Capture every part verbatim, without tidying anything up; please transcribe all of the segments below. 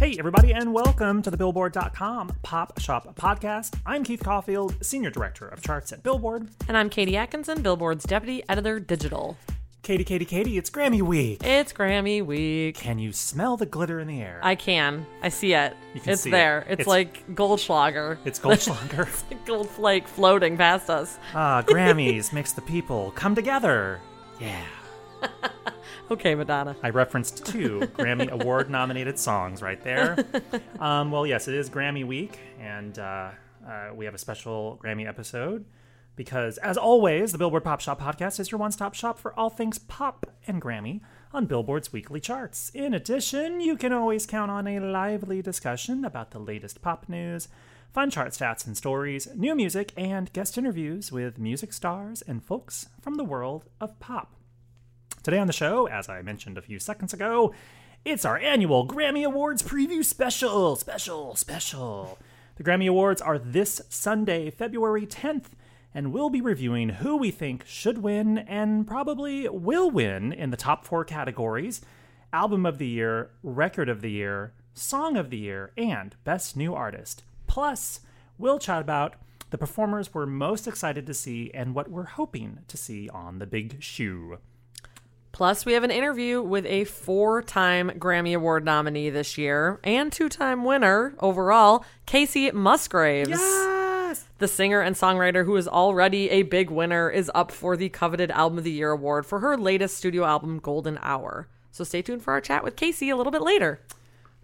Hey, everybody, and welcome to the Billboard dot com Pop Shop Podcast. I'm Keith Caulfield, Senior Director of Charts at Billboard. And I'm Katie Atkinson, Billboard's Deputy Editor Digital. Katie, Katie, Katie, it's Grammy Week. It's Grammy Week. Can you smell the glitter in the air? I can. I see it. You can it's see there. It. It's, it's like Goldschlager. It's Goldschlager. It's like Gold Flake floating past us. Ah, Grammys makes the people come together. Yeah. Okay, Madonna. I referenced two Grammy Award-nominated songs right there. Um, well, yes, it is Grammy Week, and uh, uh, we have a special Grammy episode. Because, as always, the Billboard Pop Shop Podcast is your one-stop shop for all things pop and Grammy on Billboard's weekly charts. In addition, you can always count on a lively discussion about the latest pop news, fun chart stats and stories, new music, and guest interviews with music stars and folks from the world of pop. Today on the show, as I mentioned a few seconds ago, it's our annual Grammy Awards preview special, special, special. The Grammy Awards are this Sunday, February tenth. And we'll be reviewing who we think should win and probably will win in the top four categories: Album of the Year, Record of the Year, Song of the Year, and Best New Artist. Plus, we'll chat about the performers we're most excited to see and what we're hoping to see on the big shoe. Plus, we have an interview with a four-time Grammy Award nominee this year and two-time winner overall, Kacey Musgraves. Yay! The singer and songwriter, who is already a big winner, is up for the coveted Album of the Year award for her latest studio album, Golden Hour. So stay tuned for our chat with Kacey a little bit later.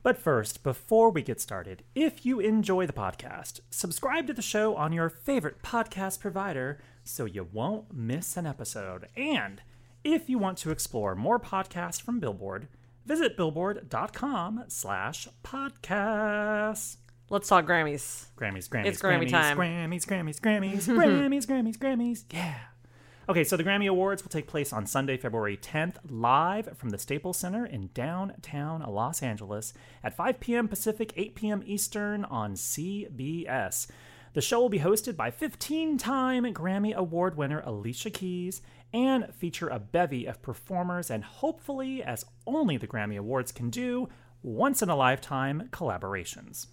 But first, before we get started, if you enjoy the podcast, subscribe to the show on your favorite podcast provider so you won't miss an episode. And if you want to explore more podcasts from Billboard, visit billboard dot com slash podcasts. Let's talk Grammys. Grammys, Grammys, it's Grammy Grammys, time. Grammys, Grammys, Grammys, Grammys, Grammys, Grammys, yeah. Okay, so the Grammy Awards will take place on Sunday, February tenth, live from the Staples Center in downtown Los Angeles at five p.m. Pacific, eight p.m. Eastern on C B S. The show will be hosted by fifteen-time Grammy Award winner Alicia Keys and feature a bevy of performers and, hopefully, as only the Grammy Awards can do, once-in-a-lifetime collaborations.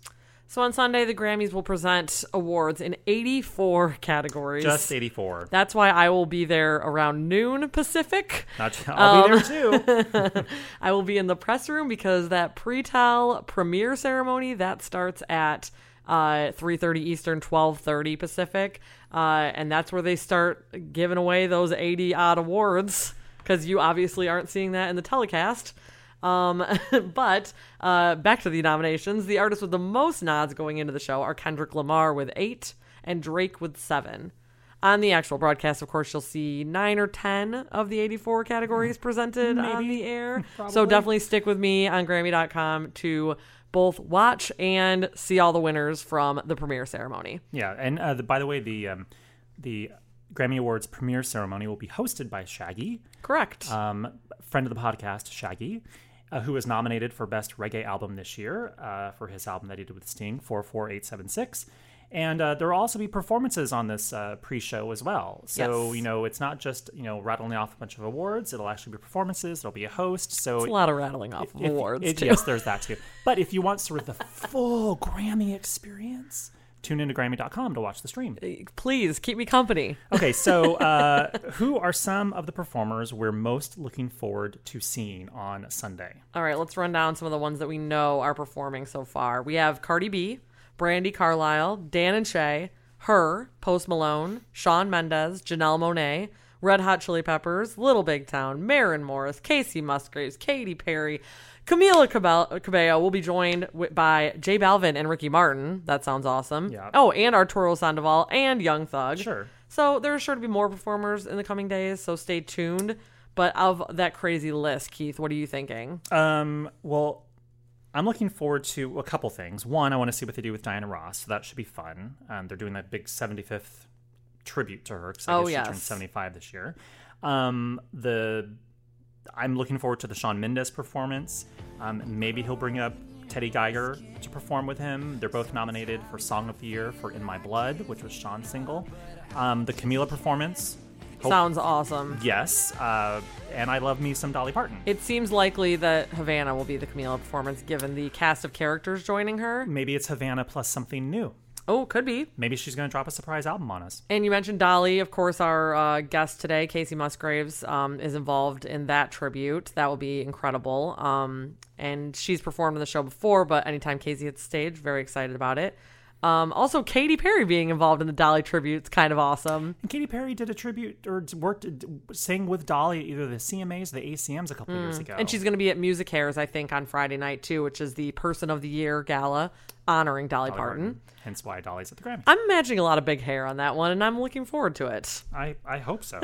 So on Sunday, the Grammys will present awards in eighty-four categories. Just eighty-four. That's why I will be there around noon Pacific. Not, I'll um, be there too. I will be in the press room because that pre-tell premiere ceremony, that starts at uh, three thirty Eastern, twelve thirty Pacific. Uh, and that's where they start giving away those eighty-odd awards because you obviously aren't seeing that in the telecast. Um, but, uh, back to the nominations, the artists with the most nods going into the show are Kendrick Lamar with eight and Drake with seven. On the actual broadcast, of course, you'll see nine or ten of the eighty-four categories presented Maybe. on the air. Probably. So definitely stick with me on Grammy dot com to both watch and see all the winners from the premiere ceremony. Yeah. And, uh, the, by the way, the, um, the Grammy Awards premiere ceremony will be hosted by Shaggy. Correct. Um, friend of the podcast, Shaggy. Uh, who was nominated for Best Reggae Album this year uh, for his album that he did with Sting, four four eight seven six. And uh, there will also be performances on this uh, pre-show as well. So, yes. You know, it's not just, you know, rattling off a bunch of awards. It'll actually be performances. There'll be a host. So it's a lot of rattling off if, awards, if, too. Yes, there's that, too. But if you want sort of the full Grammy experience, tune into Grammy dot com to watch the stream. Please keep me company. Okay, so uh, who are some of the performers we're most looking forward to seeing on Sunday? All right, let's run down some of the ones that we know are performing so far. We have Cardi B, Brandi Carlile, Dan and Shay, Her, Post Malone, Shawn Mendes, Janelle Monáe, Red Hot Chili Peppers, Little Big Town, Maren Morris, Kacey Musgraves, Katy Perry, Camila Cabello will be joined by J Balvin and Ricky Martin. That sounds awesome. Yeah. Oh, and Arturo Sandoval and Young Thug. Sure. So there are sure to be more performers in the coming days, so stay tuned. But of that crazy list, Keith, what are you thinking? Um, well, I'm looking forward to a couple things. One, I want to see what they do with Diana Ross, so that should be fun. Um, they're doing that big seventy-fifth tribute to her, because I oh, guess yes. she turned seventy-five this year. Um, the I'm looking forward to the Shawn Mendes performance. Um, maybe he'll bring up Teddy Geiger to perform with him. They're both nominated for Song of the Year for In My Blood, which was Shawn's single. Um, the Camila performance. Hope, Sounds awesome. Yes. Uh, and I love me some Dolly Parton. It seems likely that Havana will be the Camila performance, given the cast of characters joining her. Maybe it's Havana plus something new. Oh, could be. Maybe she's going to drop a surprise album on us. And you mentioned Dolly. Of course, our uh, guest today, Kacey Musgraves, um, is involved in that tribute. That will be incredible. Um, and she's performed on the show before, but anytime Kacey hits the stage, very excited about it. Um, also, Katy Perry being involved in the Dolly tribute is kind of awesome. And Katy Perry did a tribute or worked, sang with Dolly at either the C M As or the A C Ms a couple mm. of years ago. And she's going to be at Music Hairs, I think, on Friday night, too, which is the Person of the Year gala honoring Dolly, Dolly Parton. Parton. Hence why Dolly's at the Grammy. I'm imagining a lot of big hair on that one, and I'm looking forward to it. I, I hope so.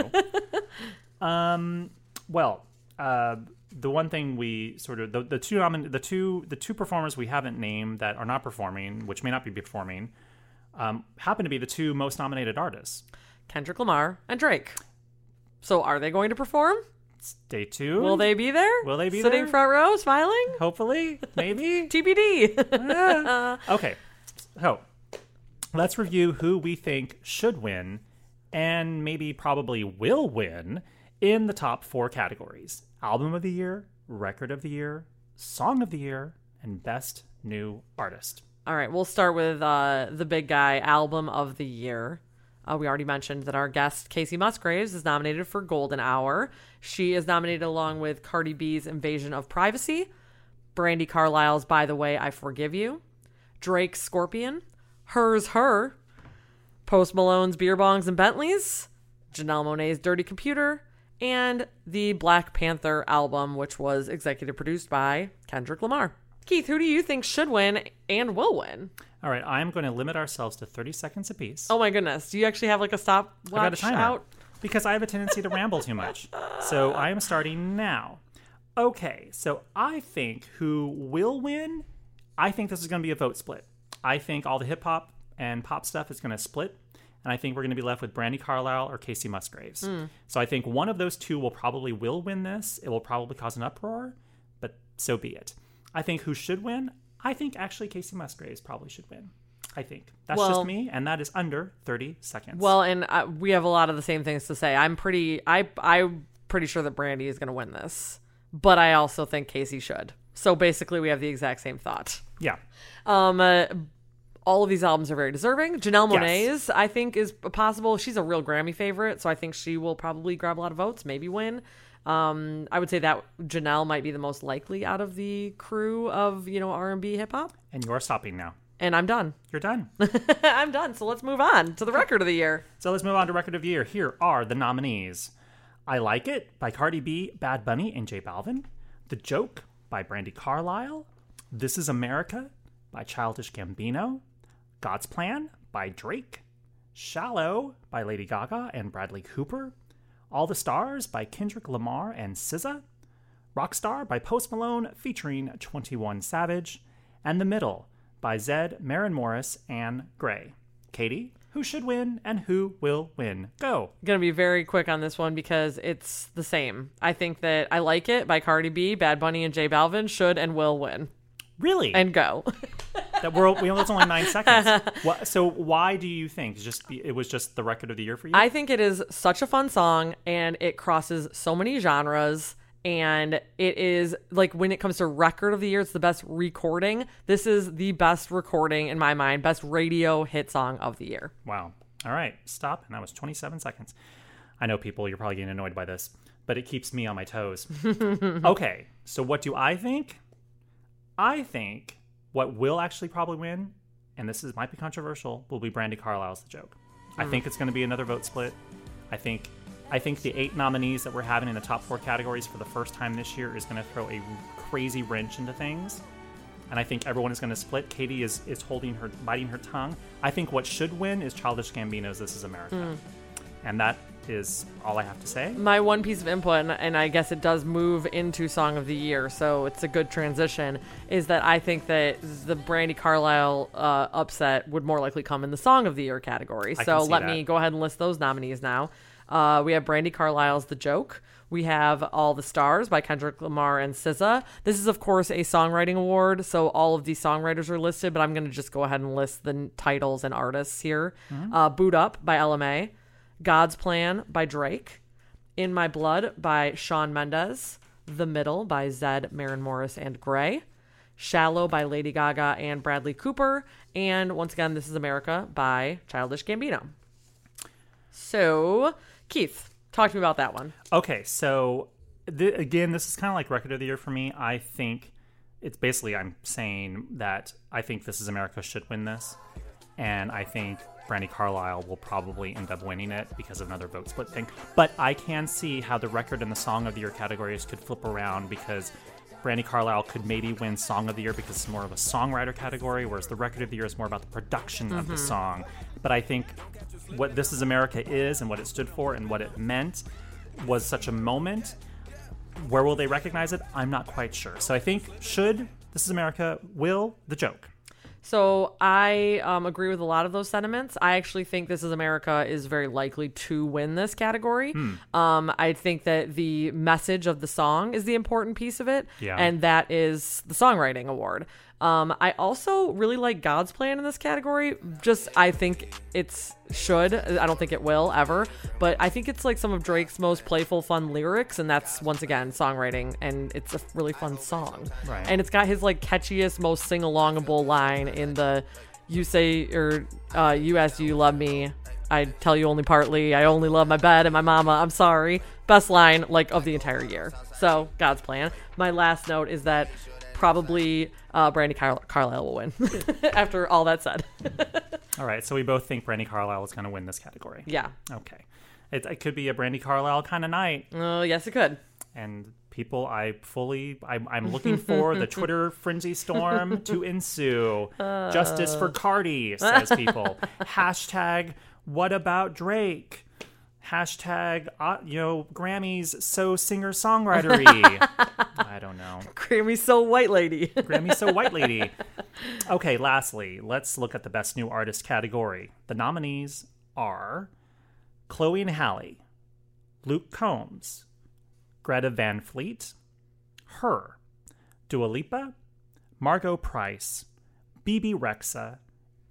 um, well, uh, the one thing we sort of the, the two the two the two performers we haven't named that are not performing, which may not be performing, um, happen to be the two most nominated artists, Kendrick Lamar and Drake. So are they going to perform? Stay tuned. Will they be there? Will they be sitting there? Sitting front row, smiling? Hopefully, maybe. T B D. uh, okay, so let's review who we think should win, and maybe probably will win in the top four categories. Album of the Year, Record of the Year, Song of the Year, and Best New Artist. All right, we'll start with uh, the big guy, Album of the Year. Uh, we already mentioned that our guest, Kacey Musgraves, is nominated for Golden Hour. She is nominated along with Cardi B's Invasion of Privacy, Brandi Carlile's By the Way, I Forgive You, Drake's Scorpion, Her's Her, Post Malone's Beer Bongs and Bentleys, Janelle Monáe's Dirty Computer, and the Black Panther album, which was executive produced by Kendrick Lamar. Keith, who do you think should win and will win? All right, I'm going to limit ourselves to thirty seconds apiece. Oh my goodness. Do you actually have like a stopwatch out? Because I have a tendency to ramble too much. So I am starting now. Okay, so I think who will win, I think this is going to be a vote split. I think all the hip hop and pop stuff is going to split. And I think we're going to be left with Brandi Carlile or Kacey Musgraves. Mm. So I think one of those two will probably will win this. It will probably cause an uproar, but so be it. I think who should win? I think actually Kacey Musgraves probably should win. I think. That's well, just me, and that is under thirty seconds. Well, and uh, we have a lot of the same things to say. I'm pretty I, I'm pretty sure that Brandi is going to win this, but I also think Kacey should. So basically we have the exact same thought. Yeah. Um. Uh, All of these albums are very deserving. Janelle Monáe's, yes. I think, is possible. She's a real Grammy favorite, so I think she will probably grab a lot of votes, maybe win. Um, I would say that Janelle might be the most likely out of the crew of, you know, R and B hip-hop. And you're stopping now. And I'm done. You're done. I'm done, so let's move on to the Record of the Year. So let's move on to Record of the Year. Here are the nominees. I Like It by Cardi B, Bad Bunny, and J Balvin. The Joke by Brandi Carlile. This Is America by Childish Gambino. God's Plan by Drake, Shallow by Lady Gaga and Bradley Cooper, All the Stars by Kendrick Lamar and S Z A, Rockstar by Post Malone featuring twenty-one Savage, and The Middle by Zedd, Maren Morris, and Gray. Katie, who should win and who will win? Go. I'm going to be very quick on this one because it's the same. I think that I Like It by Cardi B, Bad Bunny, and J Balvin should and will win. Really? And go. That we're we only, it's only nine seconds. What, so why do you think it's just it was just the Record of the Year for you? I think it is such a fun song, and it crosses so many genres, And it is, like, when it comes to record of the year, it's the best recording. This is the best recording, in my mind, best radio hit song of the year. Wow. All right. Stop. And that was twenty-seven seconds. I know, people, you're probably getting annoyed by this, but it keeps me on my toes. Okay. So what do I think? I think what will actually probably win, and this is might be controversial, will be Brandi Carlile's The Joke. Mm. I think it's going to be another vote split. I think... I think the eight nominees that we're having in the top four categories for the first time this year is going to throw a crazy wrench into things. And I think everyone is going to split. Katie is, is holding her, biting her tongue. I think what should win is Childish Gambino's This Is America. Mm. And that is all I have to say. My one piece of input, and, and I guess it does move into Song of the Year, so it's a good transition, is that I think that the Brandi Carlile uh, upset would more likely come in the Song of the Year category. I so let that. me go ahead and list those nominees now. Uh, we have Brandi Carlile's The Joke. We have All the Stars by Kendrick Lamar and S Z A. This is, of course, a songwriting award, so all of these songwriters are listed, but I'm going to just go ahead and list the n- titles and artists here. Mm-hmm. Uh, Boot Up by L M A. God's Plan by Drake. In My Blood by Shawn Mendes. The Middle by Zedd, Maren Morris, and Gray. Shallow by Lady Gaga and Bradley Cooper. And once again, This Is America by Childish Gambino. So... Keith, talk to me about that one. Okay, so th- again, this is kind of like Record of the Year for me. I think it's basically I'm saying that I think This Is America should win this, and I think Brandi Carlile will probably end up winning it because of another vote split thing. But I can see how the Record and the Song of the Year categories could flip around, because Brandi Carlile could maybe win Song of the Year because it's more of a songwriter category, whereas the Record of the Year is more about the production mm-hmm. of the song. But I think what This Is America is and what it stood for and what it meant was such a moment. Where will they recognize it? I'm not quite sure. So I think should This Is America, will The Joke. So I um, agree with a lot of those sentiments. I actually think This Is America is very likely to win this category. Hmm. Um, I think that the message of the song is the important piece of it. Yeah. And that is the Songwriting Award. Um, I also really like God's Plan in this category. Just, I think it's should. I don't think it will ever. But I think it's like some of Drake's most playful, fun lyrics. And that's, once again, songwriting. And it's a really fun song. Right. And it's got his like catchiest, most sing-alongable line in the you say, or uh, you ask you love me. I tell you only partly. I only love my bed and my mama. I'm sorry. Best line like of the entire year. So God's Plan. My last note is that probably uh, Brandi Car- Carlile will win after all that said. All right. So we both think Brandi Carlile is going to win this category. Yeah. Okay. It, it could be a Brandi Carlile kind of night. Oh, uh, yes, it could. And people, I fully, I'm, I'm looking for the Twitter frenzy storm to ensue. Uh... Justice for Cardi, says people. Hashtag, what about Drake? Hashtag, uh, you know, Grammys so singer-songwritery. I don't know. Grammys so white lady. Grammys so white lady. Okay, lastly, let's look at the Best New Artist category. The nominees are Chloe and Halle, Luke Combs, Greta Van Fleet, Her, Dua Lipa, Margot Price, Bebe Rexha,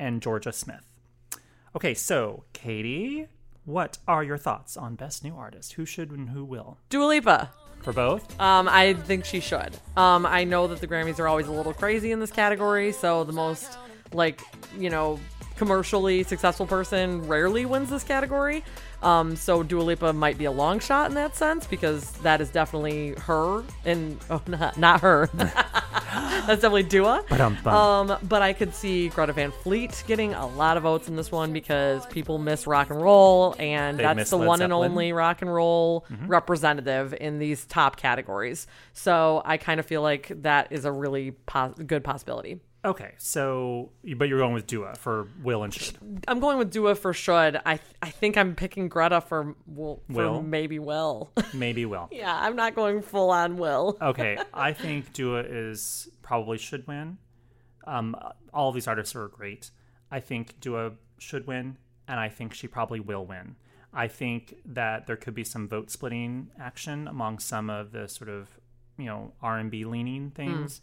and Georgia Smith. Okay, so, Katie... what are your thoughts on Best New Artist? Who should and who will? Dua Lipa. For both? Um, I think she should. Um, I know that the Grammys are always a little crazy in this category, so the most, like, you know, commercially successful person rarely wins this category. Um, so Dua Lipa might be a long shot in that sense, because that is definitely her and oh, not, not her. That's definitely Dua. Um, but I could see Greta Van Fleet getting a lot of votes in this one because people miss rock and roll, and they that's the Led one Zeppelin. And only rock and roll mm-hmm. representative in these top categories. So I kind of feel like that is a really pos- good possibility. Okay, so but you're going with Dua for will and should. I'm going with Dua for should. I th- I think I'm picking Greta for will, for will? maybe will. Maybe will. Yeah, I'm not going full on will. Okay, I think Dua is probably should win. Um, all of these artists are great. I think Dua should win, and I think she probably will win. I think that there could be some vote splitting action among some of the sort of, you know, R and B leaning things. Mm.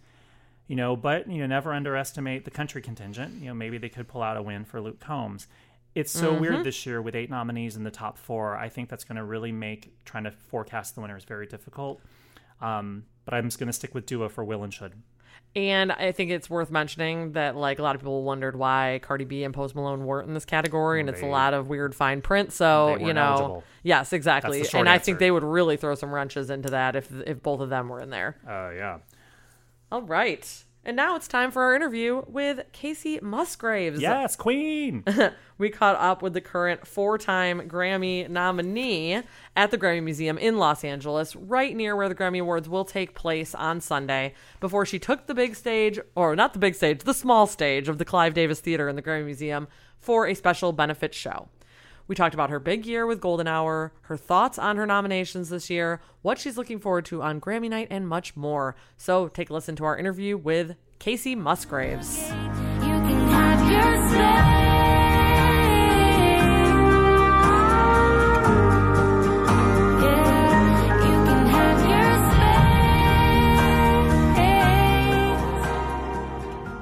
You know, but, you know, never underestimate the country contingent. You know, maybe they could pull out a win for Luke Combs. It's so mm-hmm. weird this year with eight nominees in the top four. I think that's going to really make trying to forecast the winners very difficult. Um, but I'm just going to stick with Dua for will and should. And I think it's worth mentioning that, like, a lot of people wondered why Cardi B and Post Malone weren't in this category, and they, it's a lot of weird fine print. So, you know, eligible. Yes, exactly. And answer. I think they would really throw some wrenches into that if if both of them were in there. Oh, uh, yeah. All right. And now it's time for our interview with Kacey Musgraves. Yes, queen. We caught up with the current four-time Grammy nominee at the Grammy Museum in Los Angeles, right near where the Grammy Awards will take place on Sunday, before she took the big stage, or not the big stage, the small stage of the Clive Davis Theater in the Grammy Museum for a special benefit show. We talked about her big year with Golden Hour, her thoughts on her nominations this year, what she's looking forward to on Grammy night, and much more. So take a listen to our interview with Kacey Musgraves. You can have your space.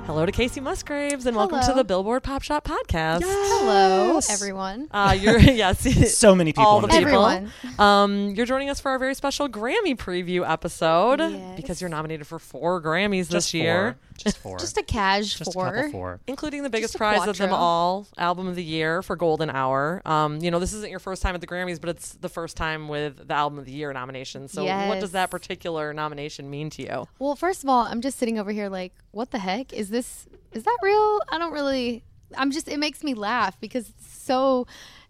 Hello to Kacey Musgraves, and Hello. Welcome to the Billboard Pop Shop Podcast. Yes. Hello, everyone. Uh, you're yes, so many people. All the people. Everyone. Um, you're joining us for our very special Grammy preview episode yes. because you're nominated for four Grammys Just this four. year. Just four. Just a cash Just four. A four, including the biggest prize quattro. of them all, Album of the Year for Golden Hour. Um, you know, this isn't your first time at the Grammys, but it's the first time with the Album of the Year nomination. So, yes. what does that particular nomination mean to you? Well, first of all, I'm just sitting over here like, what the heck is this? Is that real? I don't really, I'm just, it makes me laugh because it's so,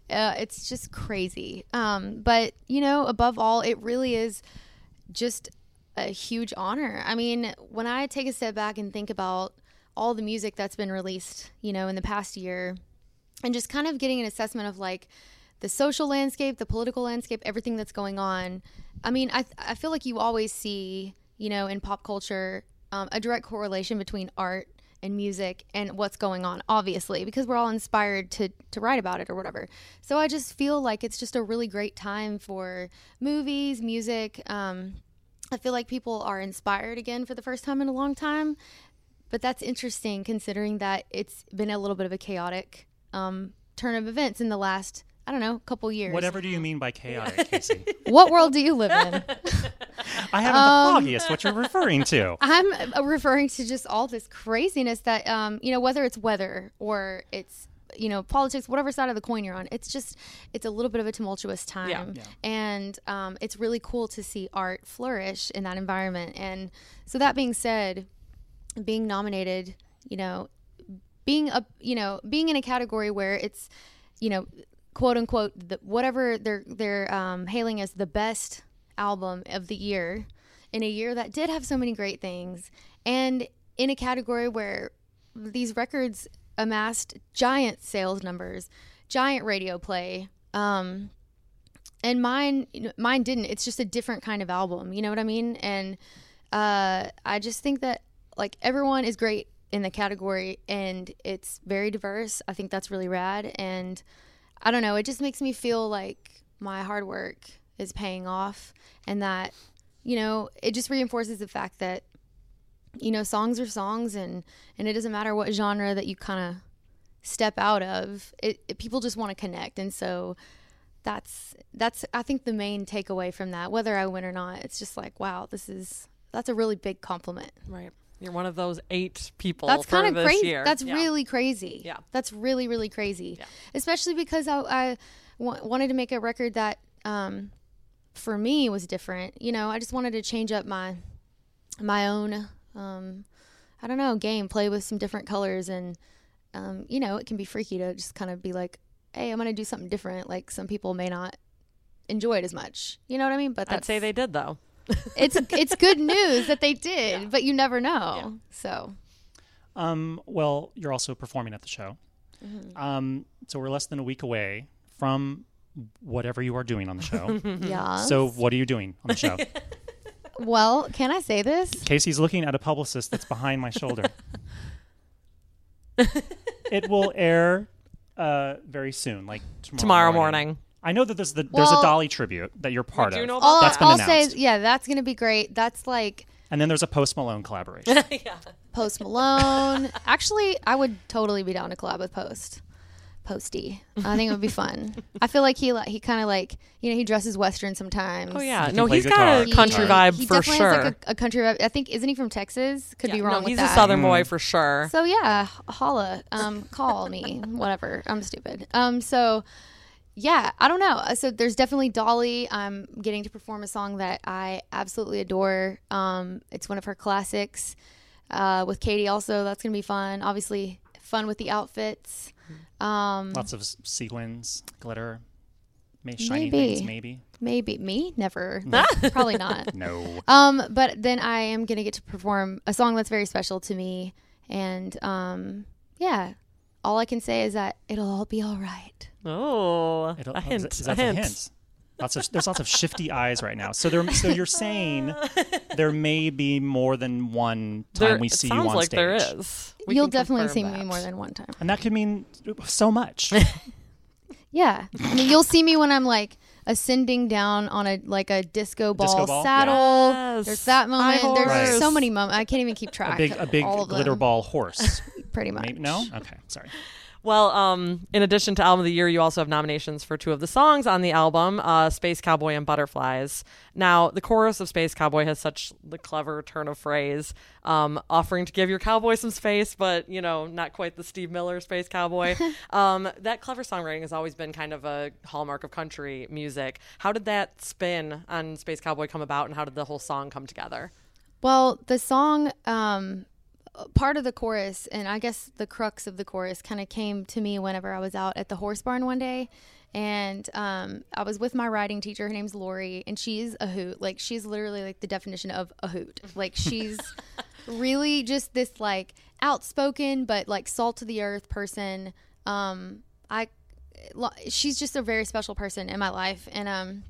uh, it's just crazy. Um, but, you know, above all, it really is just a huge honor. I mean, when I take a step back and think about all the music that's been released, you know, in the past year, and just kind of getting an assessment of like the social landscape, the political landscape, everything that's going on. I mean, I, I feel like you always see, you know, in pop culture, um, a direct correlation between art and music and what's going on, obviously, because we're all inspired to to write about it or whatever. So I just feel like it's just a really great time for movies, music. Um, I feel like people are inspired again for the first time in a long time. But that's interesting considering that it's been a little bit of a chaotic um, turn of events in the last, I don't know, couple years. Whatever do you mean by chaotic, Kacey? What world do you live in? I haven't um, the foggiest what you're referring to. I'm referring to just all this craziness that, um, you know, whether it's weather or it's, you know, politics, whatever side of the coin you're on, it's just, it's a little bit of a tumultuous time. Yeah, yeah. And um, it's really cool to see art flourish in that environment. And so that being said, being nominated, you know, being a, you know, being in a category where it's, you know, quote unquote, the, whatever they're they're um, hailing as the best album of the year, in a year that did have so many great things, and in a category where these records amassed giant sales numbers, giant radio play, um, and mine mine didn't. It's just a different kind of album, you know what I mean? And uh, I just think that like everyone is great in the category, and it's very diverse. I think that's really rad, and I don't know. It just makes me feel like my hard work is paying off, and that, you know, it just reinforces the fact that, you know, songs are songs, and, and it doesn't matter what genre that you kind of step out of. It, it people just want to connect, and so that's that's I think the main takeaway from that. Whether I win or not, it's just like, wow, this is that's a really big compliment. Right. You're one of those eight people. That's kind of crazy. Year. That's yeah. really crazy. Yeah. That's really, really crazy. Yeah. Especially because I, I w- wanted to make a record that, um, for me was different. You know, I just wanted to change up my, my own, um, I don't know, game, play with some different colors. And, um, you know, it can be freaky to just kind of be like, hey, I'm going to do something different. Like some people may not enjoy it as much. You know what I mean? But that's, I'd say they did though. it's it's good news that they did, yeah. but you never know. Yeah. So, um, well, you're also performing at the show, mm-hmm. um, so we're less than a week away from whatever you are doing on the show. Yeah. So, what are you doing on the show? Well, can I say this? Kacey's looking at a publicist that's behind my shoulder. It will air uh, very soon, like tomorrow, tomorrow morning. morning. I know that there's the well, there's a Dolly tribute that you're part of. You know all, that's been I'll announced. Say, yeah, that's going to be great. That's like... And then there's a Post Malone collaboration. yeah. Post Malone. Actually, I would totally be down to collab with Post. Posty. I think it would be fun. I feel like he like, he kind of like, you know, he dresses Western sometimes. Oh, yeah. He no, he's guitar. got a country he, vibe he for sure. He definitely has like a, a country vibe. I think, isn't he from Texas? Could yeah, be wrong no, with that. He's a Southern boy mm. for sure. So, yeah. Holla. Um, call me. Whatever. I'm stupid. Um, so... Yeah, I don't know. So there's definitely Dolly. I'm getting to perform a song that I absolutely adore. Um, it's one of her classics uh, with Katy also. That's going to be fun. Obviously, fun with the outfits. Um, Lots of sequins, glitter, maybe shiny maybe. things, maybe. Maybe. Me? Never. No. Probably not. No. Um, but then I am going to get to perform a song that's very special to me. And um, yeah, all I can say is that it'll all be all right. Oh, It'll, a hint. Is that, is that a hint. hint? Lots of, there's lots of shifty eyes right now. So there, so you're saying there may be more than one time there, we see you on like stage. It sounds like there is. We You'll definitely see that. me more than one time. And that could mean so much. Yeah. I mean, you'll see me when I'm like ascending down on a like a disco ball, disco ball? saddle. Yes. There's that moment. High there's right. so many moments. I can't even keep track. A big, a big of glitter them. ball horse. Pretty much. Maybe, no? Okay. Sorry. Well, um, in addition to Album of the Year, you also have nominations for two of the songs on the album, uh, Space Cowboy and Butterflies. Now, the chorus of Space Cowboy has such the clever turn of phrase, um, offering to give your cowboy some space, but, you know, not quite the Steve Miller Space Cowboy. um, that clever songwriting has always been kind of a hallmark of country music. How did that spin on Space Cowboy come about, and how did the whole song come together? Well, the song... Um part of the chorus, and I guess the crux of the chorus, kind of came to me whenever I was out at the horse barn one day, and um, I was with my riding teacher. Her name's Lori, and she's a hoot. Like, she's literally like the definition of a hoot. Like, she's really just this like outspoken but like salt to the earth person. Um, I, she's just a very special person in my life, and um,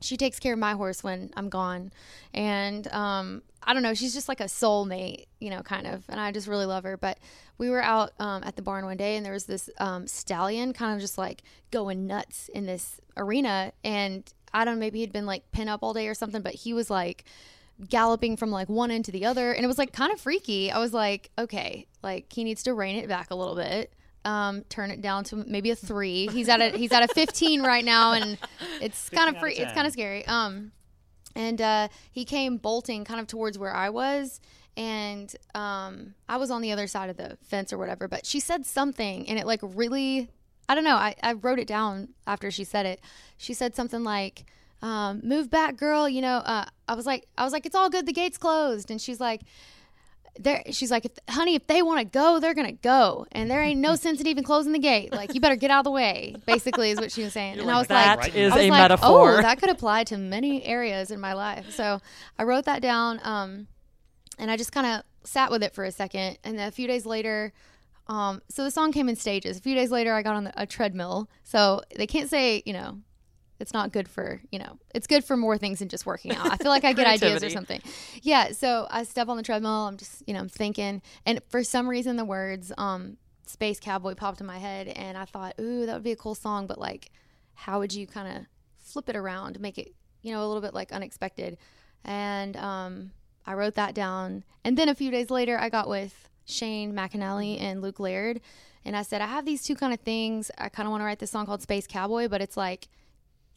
she takes care of my horse when I'm gone, and um, I don't know, she's just like a soulmate, you know, kind of, and I just really love her. But we were out um, at the barn one day, and there was this um, stallion kind of just like going nuts in this arena, and I don't know, maybe he'd been like pent up all day or something, but he was like galloping from like one end to the other, and it was like kind of freaky. I was like, okay, like he needs to rein it back a little bit. Um, turn it down to maybe a three. He's at a he's at a fifteen right now, and it's kind of free. It's kind of scary. Um, and uh, he came bolting kind of towards where I was, and um, I was on the other side of the fence or whatever. But she said something, and it like really, I don't know. I, I wrote it down after she said it. She said something like, um, "Move back, girl." You know, uh, I was like, I was like, "It's all good. The gate's closed." And she's like. There, she's like, if, honey, if they want to go, they're going to go. And there ain't no sense in even closing the gate. Like, you better get out of the way, basically, is what she was saying. And I was like, that is a metaphor. Oh, that could apply to many areas in my life. So I wrote that down, um, and I just kind of sat with it for a second. And then a few days later, um, so the song came in stages. A few days later, I got on the, a treadmill. So they can't say, you know, it's not good for, you know, it's good for more things than just working out. I feel like I get ideas or something. Yeah. So I step on the treadmill. I'm just, you know, I'm thinking. And for some reason, the words um, Space Cowboy popped in my head. And I thought, ooh, that would be a cool song. But like, how would you kind of flip it around, make it, you know, a little bit like unexpected? And um, I wrote that down. And then a few days later, I got with Shane McAnally and Luke Laird. And I said, I have these two kind of things. I kind of want to write this song called Space Cowboy, but it's like,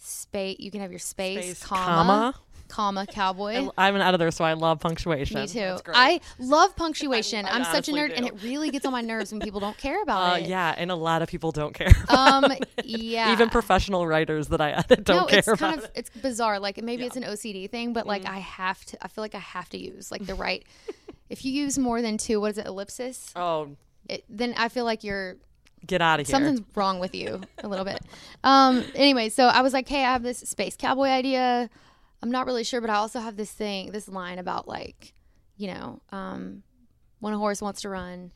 space, you can have your space, space comma, comma, comma, cowboy. I'm an editor, so I love punctuation. Me too. I love punctuation. I, I I'm such a nerd, do. and it really gets on my nerves when people don't care about uh, it. Yeah, and a lot of people don't care. Um, yeah. It. Even professional writers that I edit don't no, care it's kind about of, it. It's bizarre. Like maybe yeah. it's an O C D thing, but like mm. I have to. I feel like I have to use like the right. If you use more than two, what is it? Ellipsis. Oh. It, then I feel like you're. Get out of here. Something's wrong with you a little bit. Um, anyway, so I was like, hey, I have this Space Cowboy idea. I'm not really sure, but I also have this thing, this line about like, you know, um, when a horse wants to run,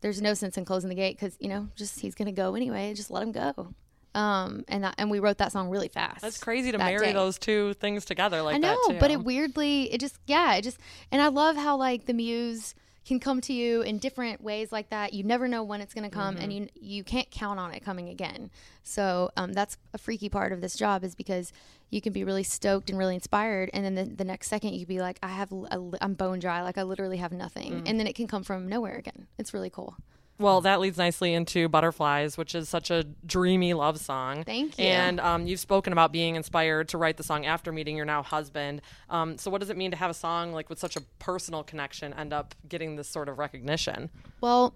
there's no sense in closing the gate because, you know, just he's going to go anyway. Just let him go. Um, and that, and we wrote that song really fast. That's crazy to that marry day. those two things together like I know, that too. But it weirdly, it just, yeah, it just, and I love how like the muse can come to you in different ways like that. You never know when it's going to come, mm-hmm. and you you can't count on it coming again. So um, that's a freaky part of this job is because you can be really stoked and really inspired, and then the, the next second you could be like, I have a, I'm bone dry, like I literally have nothing, mm. and then it can come from nowhere again. It's really cool. Well, that leads nicely into Butterflies, which is such a dreamy love song. Thank you. And um, you've spoken about being inspired to write the song after meeting your now husband. Um, so what does it mean to have a song like with such a personal connection end up getting this sort of recognition? Well,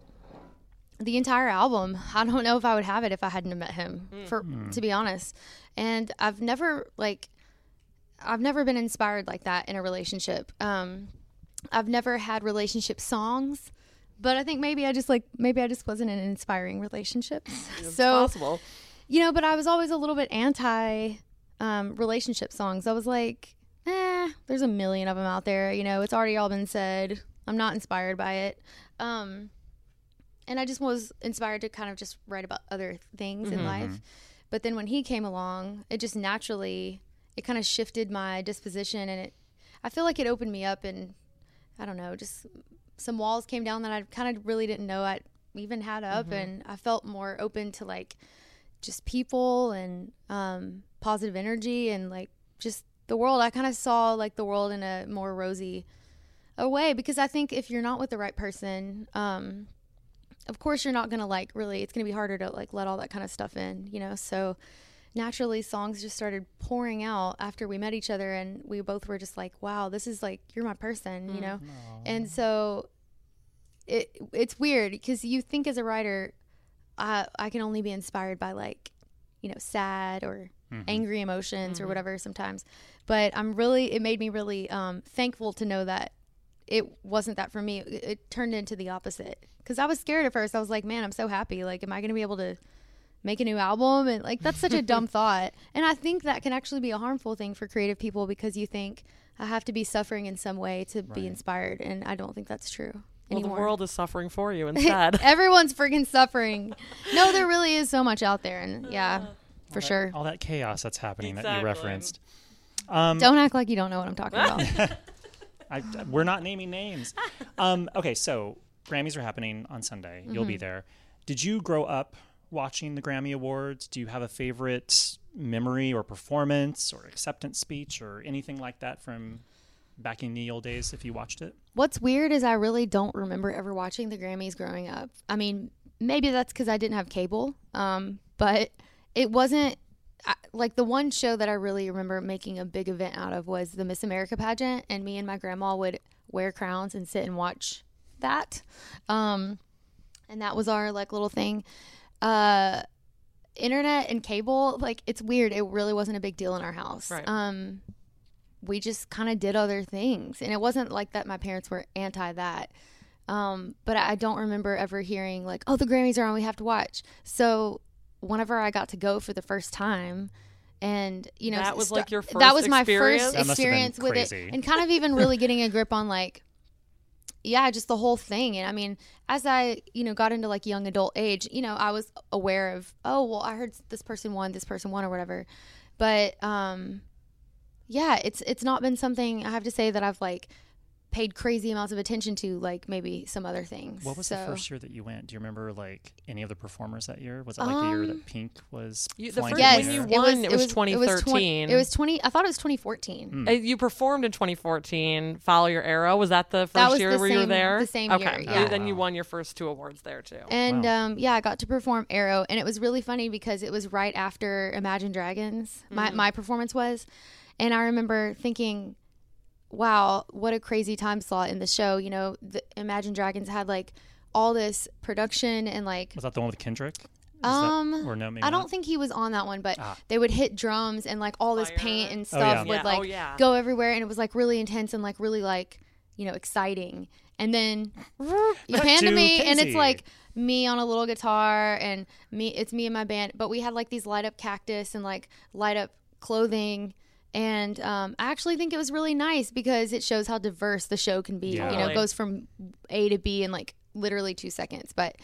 the entire album, I don't know if I would have it if I hadn't met him, mm. for mm. to be honest. And I've never, like, I've never been inspired like that in a relationship. Um, I've never had relationship songs. But I think maybe I just like maybe I just wasn't in an inspiring relationship. It's so possible. You know, but I was always a little bit anti um, relationship songs. I was like, eh, there's a million of them out there. You know, it's already all been said. I'm not inspired by it. Um, and I just was inspired to kind of just write about other things mm-hmm. in life. But then when he came along, it just naturally, it kind of shifted my disposition. And it, I feel like it opened me up and, I don't know, just... some walls came down that I kind of really didn't know I even had up mm-hmm. and I felt more open to like just people and um, positive energy and like just the world. I kind of saw like the world in a more rosy a way because I think if you're not with the right person, um, of course you're not going to like really, it's going to be harder to like let all that kind of stuff in, you know? So naturally songs just started pouring out after we met each other and we both were just like, wow, this is like, you're my person, mm-hmm. you know? And so it it's weird because you think as a writer, I I can only be inspired by like, you know, sad or mm-hmm. angry emotions mm-hmm. or whatever sometimes. But I'm really, it made me really um, thankful to know that it wasn't that for me. It, it turned into the opposite because I was scared at first. I was like, man, I'm so happy. Like, am I going to be able to make a new album? And like, that's such a dumb thought. And I think that can actually be a harmful thing for creative people because you think I have to be suffering in some way to right. be inspired. And I don't think that's true anymore. Well, the world is suffering for you instead. Everyone's freaking suffering. No, there really is so much out there. And yeah, all for that, sure. All that chaos that's happening exactly. that you referenced. Um, don't act like you don't know what I'm talking about. I, we're not naming names. Um, okay. So Grammys are happening on Sunday. Mm-hmm. You'll be there. Did you grow up watching the Grammy Awards? Do you have a favorite memory or performance or acceptance speech or anything like that from back in the old days if you watched it? What's weird is I really don't remember ever watching the Grammys growing up. I mean, maybe that's because I didn't have cable, um, but it wasn't I, like the one show that I really remember making a big event out of was the Miss America pageant, and me and my grandma would wear crowns and sit and watch that. Um, and that was our like little thing. Uh, internet and cable, like it's weird. It really wasn't a big deal in our house. Right. Um, we just kind of did other things, and it wasn't like that. My parents were anti that. Um, but I don't remember ever hearing like, oh, the Grammys are on, we have to watch. So whenever I got to go for the first time, and you know, that was st- like your first that was my experience? first experience with crazy. it, and kind of even really getting a grip on like, yeah, just the whole thing. And I mean, as I, you know, got into like young adult age, you know, I was aware of, oh, well, I heard this person won, this person won or whatever. But, um, yeah, it's, it's not been something I have to say that I've like paid crazy amounts of attention to, like maybe some other things. What was so, the first year that you went? Do you remember like any of the performers that year? Was it like um, the year that Pink was you, the first yes, when you won, it was, it was twenty thirteen. It was twenty, I thought it was twenty fourteen. Mm. Uh, you performed in twenty fourteen, Follow Your Arrow. Was that the first that was year the where same, you were there? The same okay. year, yeah. Oh, wow. Then you won your first two awards there too. And wow. um, yeah, I got to perform Arrow, and it was really funny because it was right after Imagine Dragons, mm. my, my performance was. And I remember thinking, wow, what a crazy time slot in the show. You know, the Imagine Dragons had like all this production and like... Was that the one with Kendrick? Is um, that, or no, maybe I don't not? think he was on that one, but ah. they would hit drums and like all this Fire. paint and stuff oh, yeah. would yeah. like oh, yeah. go everywhere. And it was like really intense and like really like, you know, exciting. And then you pan to me Kacey. And it's like me on a little guitar and me, it's me and my band. But we had like these light up cactus and like light up clothing. And um, I actually think it was really nice because it shows how diverse the show can be. Yeah. You know, it goes from A to B in like literally two seconds. But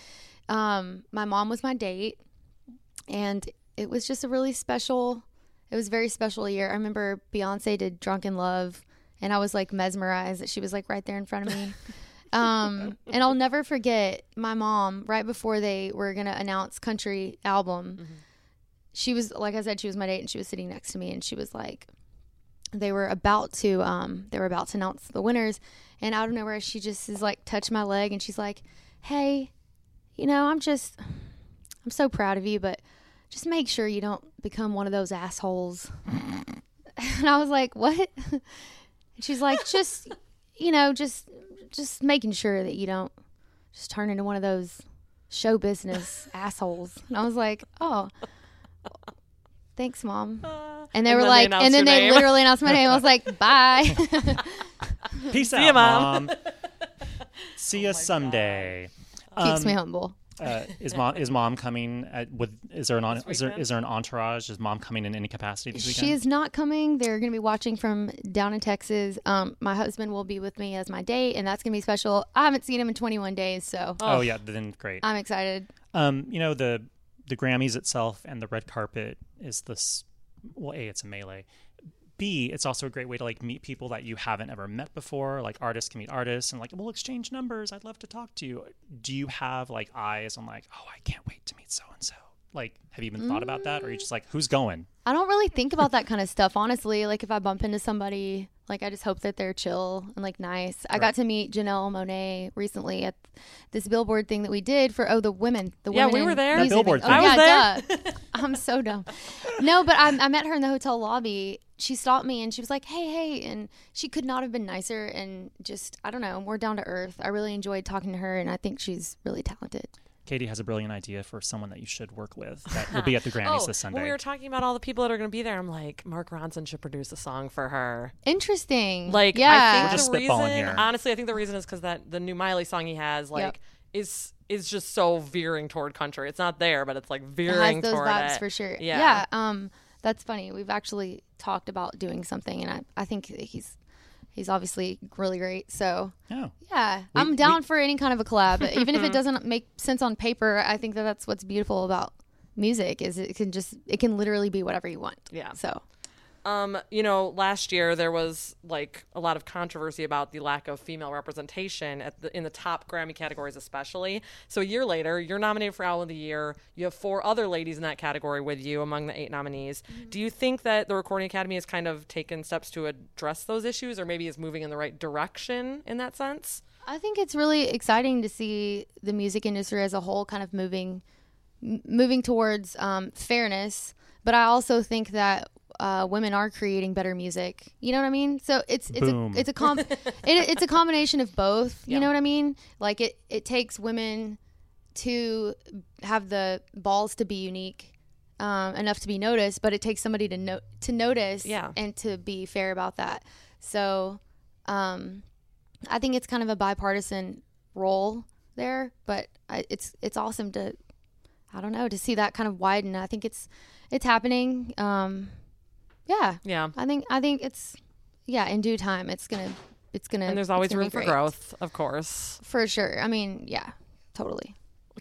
um, my mom was my date, and it was just a really special, it was a very special year. I remember Beyonce did Drunken Love, and I was like mesmerized that she was like right there in front of me. um, and I'll never forget my mom, right before they were going to announce country album, mm-hmm. she was, like I said, she was my date, and she was sitting next to me, and she was like, they were about to um they were about to announce the winners, and out of nowhere she just is like touched my leg, and she's like, hey, you know, I'm just, I'm so proud of you, but just make sure you don't become one of those assholes. And I was like, what? And she's like, just, you know, just, just making sure that you don't just turn into one of those show business assholes. And I was like, oh, thanks, Mom. And they and were like, and then they name. literally announced my name. I was like, bye. Peace out, Mom. Mom. See oh ya someday. Um, Keeps me humble. Uh, is mom is mom coming at, with? Is there an on, is there is there an entourage? Is Mom coming in any capacity this weekend? She is not coming. They're going to be watching from down in Texas. Um, my husband will be with me as my date, and that's going to be special. I haven't seen him in twenty-one days, so oh, oh yeah, then great. I'm excited. Um, you know the the Grammys itself and the red carpet is this. Well, A, it's a melee. B, it's also a great way to like meet people that you haven't ever met before. Like artists can meet artists and like, we'll exchange numbers. I'd love to talk to you. Do you have like eyes on like, oh, I can't wait to meet so-and-so? Like, have you even mm. thought about that? Or are you just like, who's going? I don't really think about that kind of stuff, honestly. Like if I bump into somebody, like I just hope that they're chill and like nice. I right. got to meet Janelle Monáe recently at this Billboard thing that we did for, oh, the women. The yeah, women we were there. The Billboard thing. Oh, I yeah, was there. Duh. I'm so dumb. No, but I, I met her in the hotel lobby. She stopped me and she was like, hey, hey. And she could not have been nicer and just, I don't know, more down to earth. I really enjoyed talking to her and I think she's really talented. Katie has a brilliant idea for someone that you should work with that will be at the Grammys oh, this Sunday. Well, we were talking about all the people that are going to be there. I'm like, Mark Ronson should produce a song for her. Interesting. Like, yeah. I think we're the just reason, here. honestly, I think the reason is because that the new Miley song he has, like, yep. is is just so veering toward country. It's not there, but it's like veering it has those toward vibes it. For sure. Yeah. Yeah. Um, that's funny. We've actually talked about doing something, and I, I think he's he's obviously really great. So, oh. yeah, we, I'm down we, for any kind of a collab. Even if it doesn't make sense on paper, I think that that's what's beautiful about music is it can just it can literally be whatever you want. Yeah. So, um, you know, last year there was like a lot of controversy about the lack of female representation at the, in the top Grammy categories, especially. So a year later, you're nominated for Album of the Year. You have four other ladies in that category with you among the eight nominees. Mm-hmm. Do you think that the Recording Academy has kind of taken steps to address those issues or maybe is moving in the right direction in that sense? I think it's really exciting to see the music industry as a whole kind of moving, m- moving towards um, fairness. But I also think that Uh, women are creating better music. You know what I mean? So it's it's Boom. a it's a com- it, it's a combination of both. You yeah. know what I mean? Like it it takes women to have the balls to be unique um, enough to be noticed, but it takes somebody to no- to notice yeah. and to be fair about that. So um, I think it's kind of a bipartisan role there, but I, it's it's awesome to I don't know to see that kind of widen. I think it's it's happening. Um, Yeah. Yeah. I think I think it's yeah, in due time it's gonna it's gonna And there's always room for growth, of course. For sure. I mean, yeah, totally.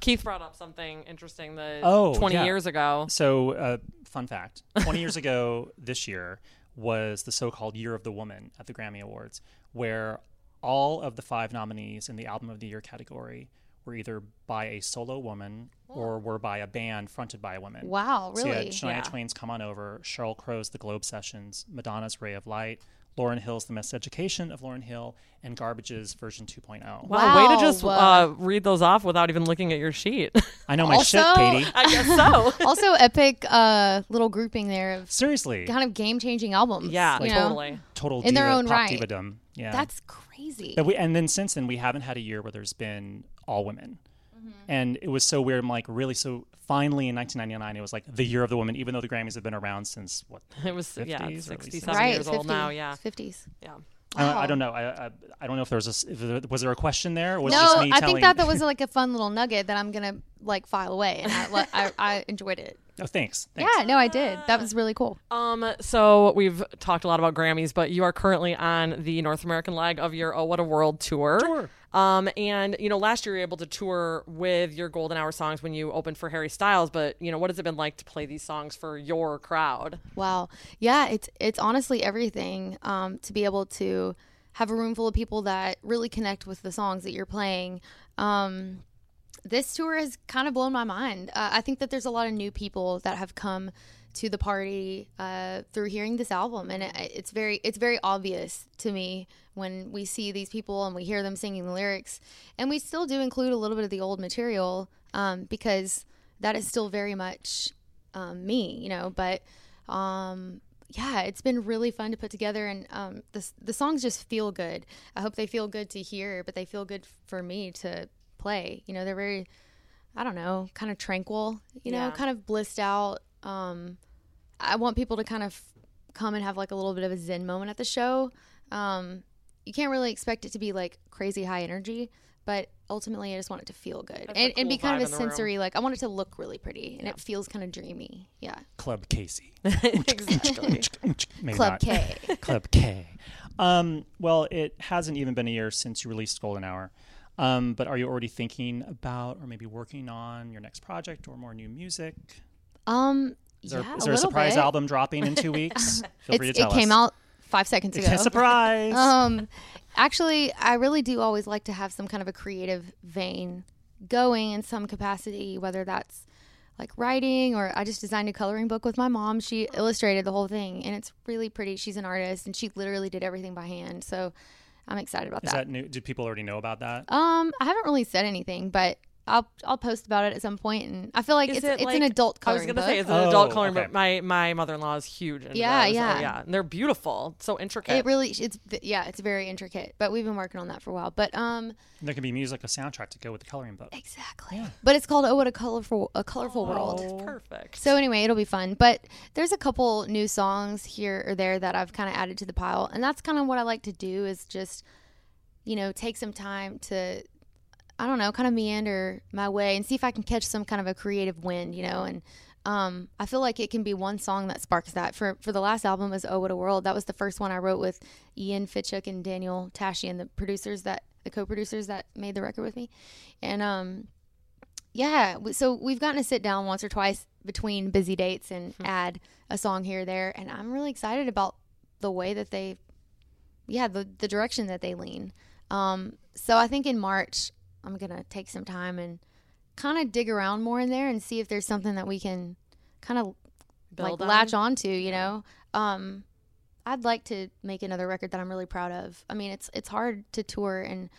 Keith brought up something interesting that oh, twenty yeah. years ago. So uh, fun fact. Twenty years ago this year was the so called Year of the Woman at the Grammy Awards, where all of the five nominees in the Album of the Year category were either by a solo woman oh. or were by a band fronted by a woman. Wow, really? So you had Shania yeah. Twain's Come On Over, Sheryl Crow's The Globe Sessions, Madonna's Ray of Light, Lauryn Hill's The Miseducation of Lauryn Hill, and Garbage's version two point oh. Wow, wow. way to just uh, read those off without even looking at your sheet. I know my also, shit, Katie. I guess so. Also epic uh, little grouping there of seriously kind of game-changing albums. Yeah, like, totally. Know? Total in diva, their own pop right. diva-dom. Yeah. That's crazy. But we, and then since then, we haven't had a year where there's been all women. Mm-hmm. And it was so weird. I'm like, really? So finally in nineteen ninety-nine, it was like the Year of the Woman, even though the Grammys have been around since what? It was, fifties, yeah, sixty-seven right, years fifty, old now. Yeah. fifties. Yeah. I don't, wow. I don't know. I, I I don't know if there was a, if there, was there a question there? Or was no, it just me I telling... think that that was like a fun little nugget that I'm going to like file away. And I, I, I enjoyed it. Oh, thanks. thanks. Yeah, no, I did. That was really cool. Um, so we've talked a lot about Grammys, but you are currently on the North American leg of your Oh What a World tour. Sure. Um, and, you know, last year you were able to tour with your Golden Hour songs when you opened for Harry Styles. But, you know, what has it been like to play these songs for your crowd? Wow. Yeah, it's it's honestly everything um, to be able to have a room full of people that really connect with the songs that you're playing. Um, this tour has kind of blown my mind. Uh, I think that there's a lot of new people that have come to the party uh, through hearing this album. And it, it's very it's very obvious to me when we see these people and we hear them singing the lyrics. And we still do include a little bit of the old material um, because that is still very much um, me, you know. But um, yeah, it's been really fun to put together. And um, the, the songs just feel good. I hope they feel good to hear, but they feel good for me to play. You know, they're very... I don't know, kind of tranquil, you know, yeah. kind of blissed out. Um, I want people to kind of come and have like a little bit of a zen moment at the show. Um, you can't really expect it to be like crazy high energy, but ultimately I just want it to feel good and, cool and be kind of a sensory, room. Like I want it to look really pretty and yeah. it feels kind of dreamy. Yeah. Club Kacey. Exactly. Club K. Club K. Um, well, it hasn't even been a year since you released Golden Hour. Um, but are you already thinking about or maybe working on your next project or more new music? Um, is there, yeah, is there a, a surprise bit. album dropping in two weeks? Feel it's, free to tell us. It came out five seconds ago. Surprise! um, actually, I really do always like to have some kind of a creative vein going in some capacity, whether that's like writing or I just designed a coloring book with my mom. She illustrated the whole thing, and it's really pretty. She's an artist, and she literally did everything by hand, so... I'm excited about that. Is that new? Do people already know about that? Um, I haven't really said anything, but I'll I'll post about it at some point. And I feel like is it's, it it's like, an adult coloring book. I was going to say, it's an oh, adult coloring okay. book. My my mother-in-law is huge. And yeah, those, yeah. So yeah. And they're beautiful. So intricate. It really, it's yeah, it's very intricate. But we've been working on that for a while. But um, there can be music, a soundtrack to go with the coloring book. Exactly. Yeah. But it's called Oh, What a Colorful a Colorful oh, World. Perfect. So anyway, it'll be fun. But there's a couple new songs here or there that I've kind of added to the pile. And that's kind of what I like to do is just, you know, take some time to... I don't know, kind of meander my way and see if I can catch some kind of a creative wind, you know, and um, I feel like it can be one song that sparks that. For for the last album was Oh What a World. That was the first one I wrote with Ian Fitchuk and Daniel Tashian, the producers that, the co-producers that made the record with me. And um, yeah, so we've gotten to sit down once or twice between busy dates and mm-hmm. add a song here or there. And I'm really excited about the way that they, yeah, the, the direction that they lean. Um, so I think in March... I'm going to take some time and kind of dig around more in there and see if there's something that we can kind of like on. latch onto, you know. Um, I'd like to make another record that I'm really proud of. I mean, it's it's hard to tour and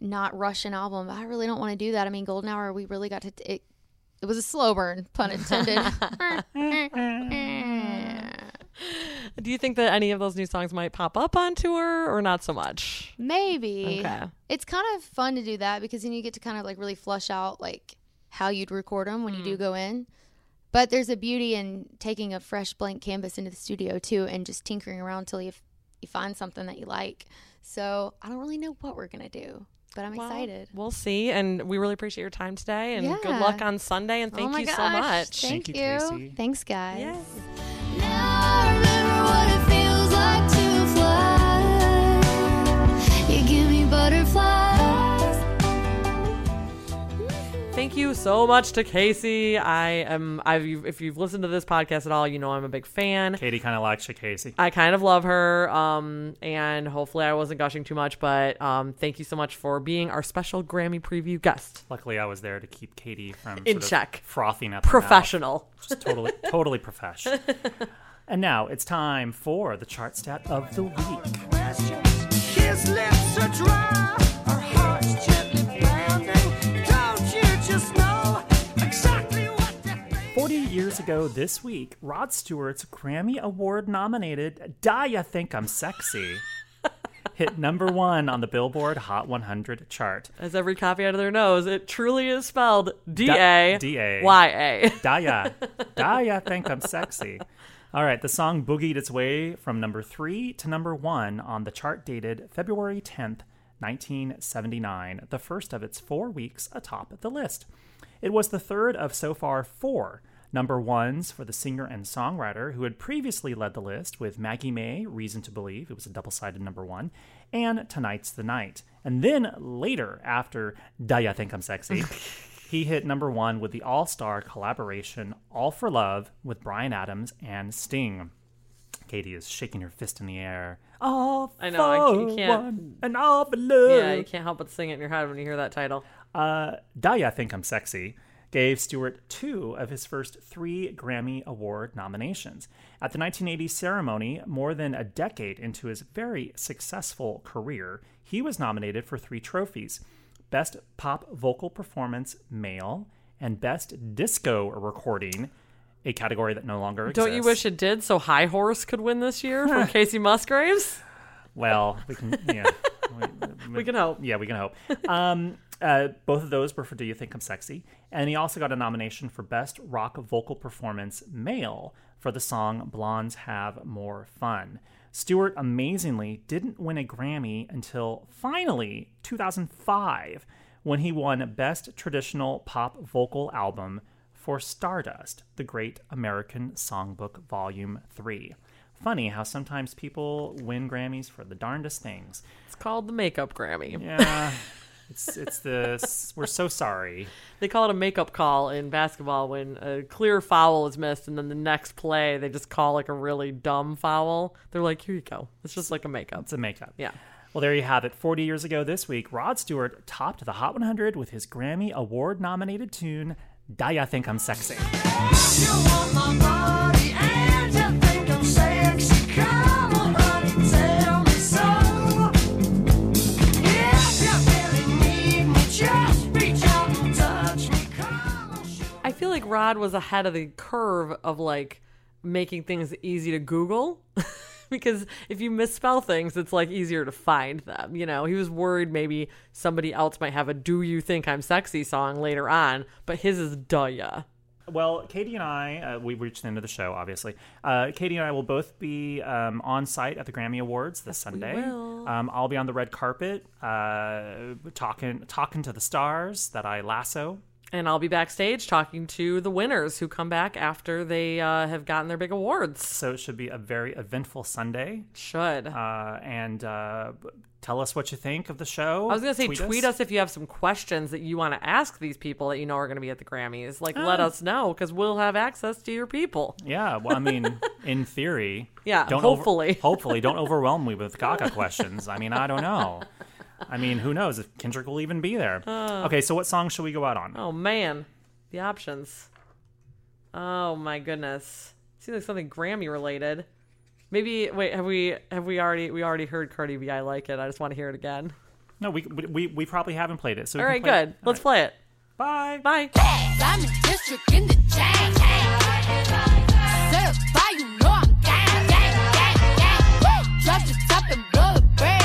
not rush an album. I really don't want to do that. I mean, Golden Hour, we really got to t- – it, it was a slow burn, pun intended. Do you think that any of those new songs might pop up on tour or not so much? Maybe. Okay. It's kind of fun to do that because then you get to kind of like really flush out like how you'd record them when mm. you do go in. But there's a beauty in taking a fresh blank canvas into the studio too and just tinkering around till you, f- you find something that you like. So I don't really know what we're going to do. But I'm well, excited. We'll see. And we really appreciate your time today. And yeah. good luck on Sunday. And thank oh you gosh. so much. Thank, thank you, Kacey. Thanks, guys. Yes. Now I remember what it feels like to fly. You give me butterflies. Thank you so much to Kacey. I am. I've. If you've listened to this podcast at all, you know I'm a big fan. Katie kind of likes Kacey. I kind of love her. Um, and hopefully I wasn't gushing too much. But um, thank you so much for being our special Grammy preview guest. Luckily, I was there to keep Katie from in check, frothing up. Professional, just totally, totally professional. And now it's time for the chart stat of the week. His lips are dry. Our hearts gently pounding. Know exactly what forty years ago this week, Rod Stewart's Grammy Award nominated Die Ya Think I'm Sexy hit number one on the Billboard Hot one hundred chart. As every copy out of their nose, it truly is spelled D A Y A. Die Ya. Die Ya Think I'm Sexy. All right, the song boogied its way from number three to number one on the chart dated February tenth, nineteen seventy-nine, the first of its four weeks atop the list. It was the third of so far four number ones for the singer and songwriter who had previously led the list with Maggie May, Reason to Believe, it was a double-sided number one, and Tonight's the Night. And then later, after Die Ya Think I'm Sexy, he hit number one with the all-star collaboration All for Love with Bryan Adams and Sting. Katie is shaking her fist in the air. All I know, for I can't, one and all for love. Yeah, you can't help but sing it in your head when you hear that title. Uh, Die Ya Think I'm Sexy gave Stewart two of his first three Grammy Award nominations. At the nineteen eighty ceremony, more than a decade into his very successful career, he was nominated for three trophies: Best Pop Vocal Performance Male and Best Disco Recording, a category that no longer exists. Don't you wish it did, so High Horse could win this year from Kacey Musgraves? Well, we can, yeah. we, we can hope. Yeah, we can hope. Um, uh, both of those were for Do You Think I'm Sexy? And he also got a nomination for Best Rock Vocal Performance Male for the song Blondes Have More Fun. Stewart, amazingly, didn't win a Grammy until finally two thousand five, when he won Best Traditional Pop Vocal Album for Stardust, The Great American Songbook, Volume three. Funny how sometimes people win Grammys for the darndest things. It's called the makeup Grammy. Yeah. It's it's the, we're so sorry. They call it a makeup call in basketball when a clear foul is missed, and then the next play they just call like a really dumb foul. They're like, here you go. It's just like a makeup. It's a makeup. Yeah. Well, there you have it. forty years ago this week, Rod Stewart topped the Hot one hundred with his Grammy Award-nominated tune, Do Ya Think I'm Sexy? You want my body and you think I'm sexy. Come on, buddy, tell me so. If you really need me, just reach out and touch me. Come on, show. I feel like Rod was ahead of the curve of like making things easy to Google. Because if you misspell things, it's like easier to find them. You know, he was worried maybe somebody else might have a Do You Think I'm Sexy song later on, but his is Do Ya. Well, Katie and I, uh, we've reached the end of the show, obviously. Uh, Katie and I will both be um, on site at the Grammy Awards this yes, Sunday. We will. Um, I'll be on the red carpet uh, talking, talking to the stars that I lasso. And I'll be backstage talking to the winners who come back after they uh, have gotten their big awards. So it should be a very eventful Sunday. It should. Uh, and uh, tell us what you think of the show. I was going to say, tweet, tweet us. us if you have some questions that you want to ask these people that you know are going to be at the Grammys. Like, oh. Let us know, because we'll have access to your people. Yeah, well, I mean, in theory. Yeah, don't hopefully. Over- hopefully, don't overwhelm me with Gaga questions. I mean, I don't know. I mean, who knows if Kendrick will even be there. Uh, okay, so what song should we go out on? Oh, man. The options. Oh, my goodness. Seems like something Grammy-related. Maybe, wait, have we have we already we already heard Cardi B, I Like It. I just want to hear it again. No, we we we probably haven't played it. So all right, play good. It. All Let's right. play it. Bye. Bye. I'm the district in the chain. Certify, you know I'm gang, gang, gang, gang. Drop the top and blow the brand.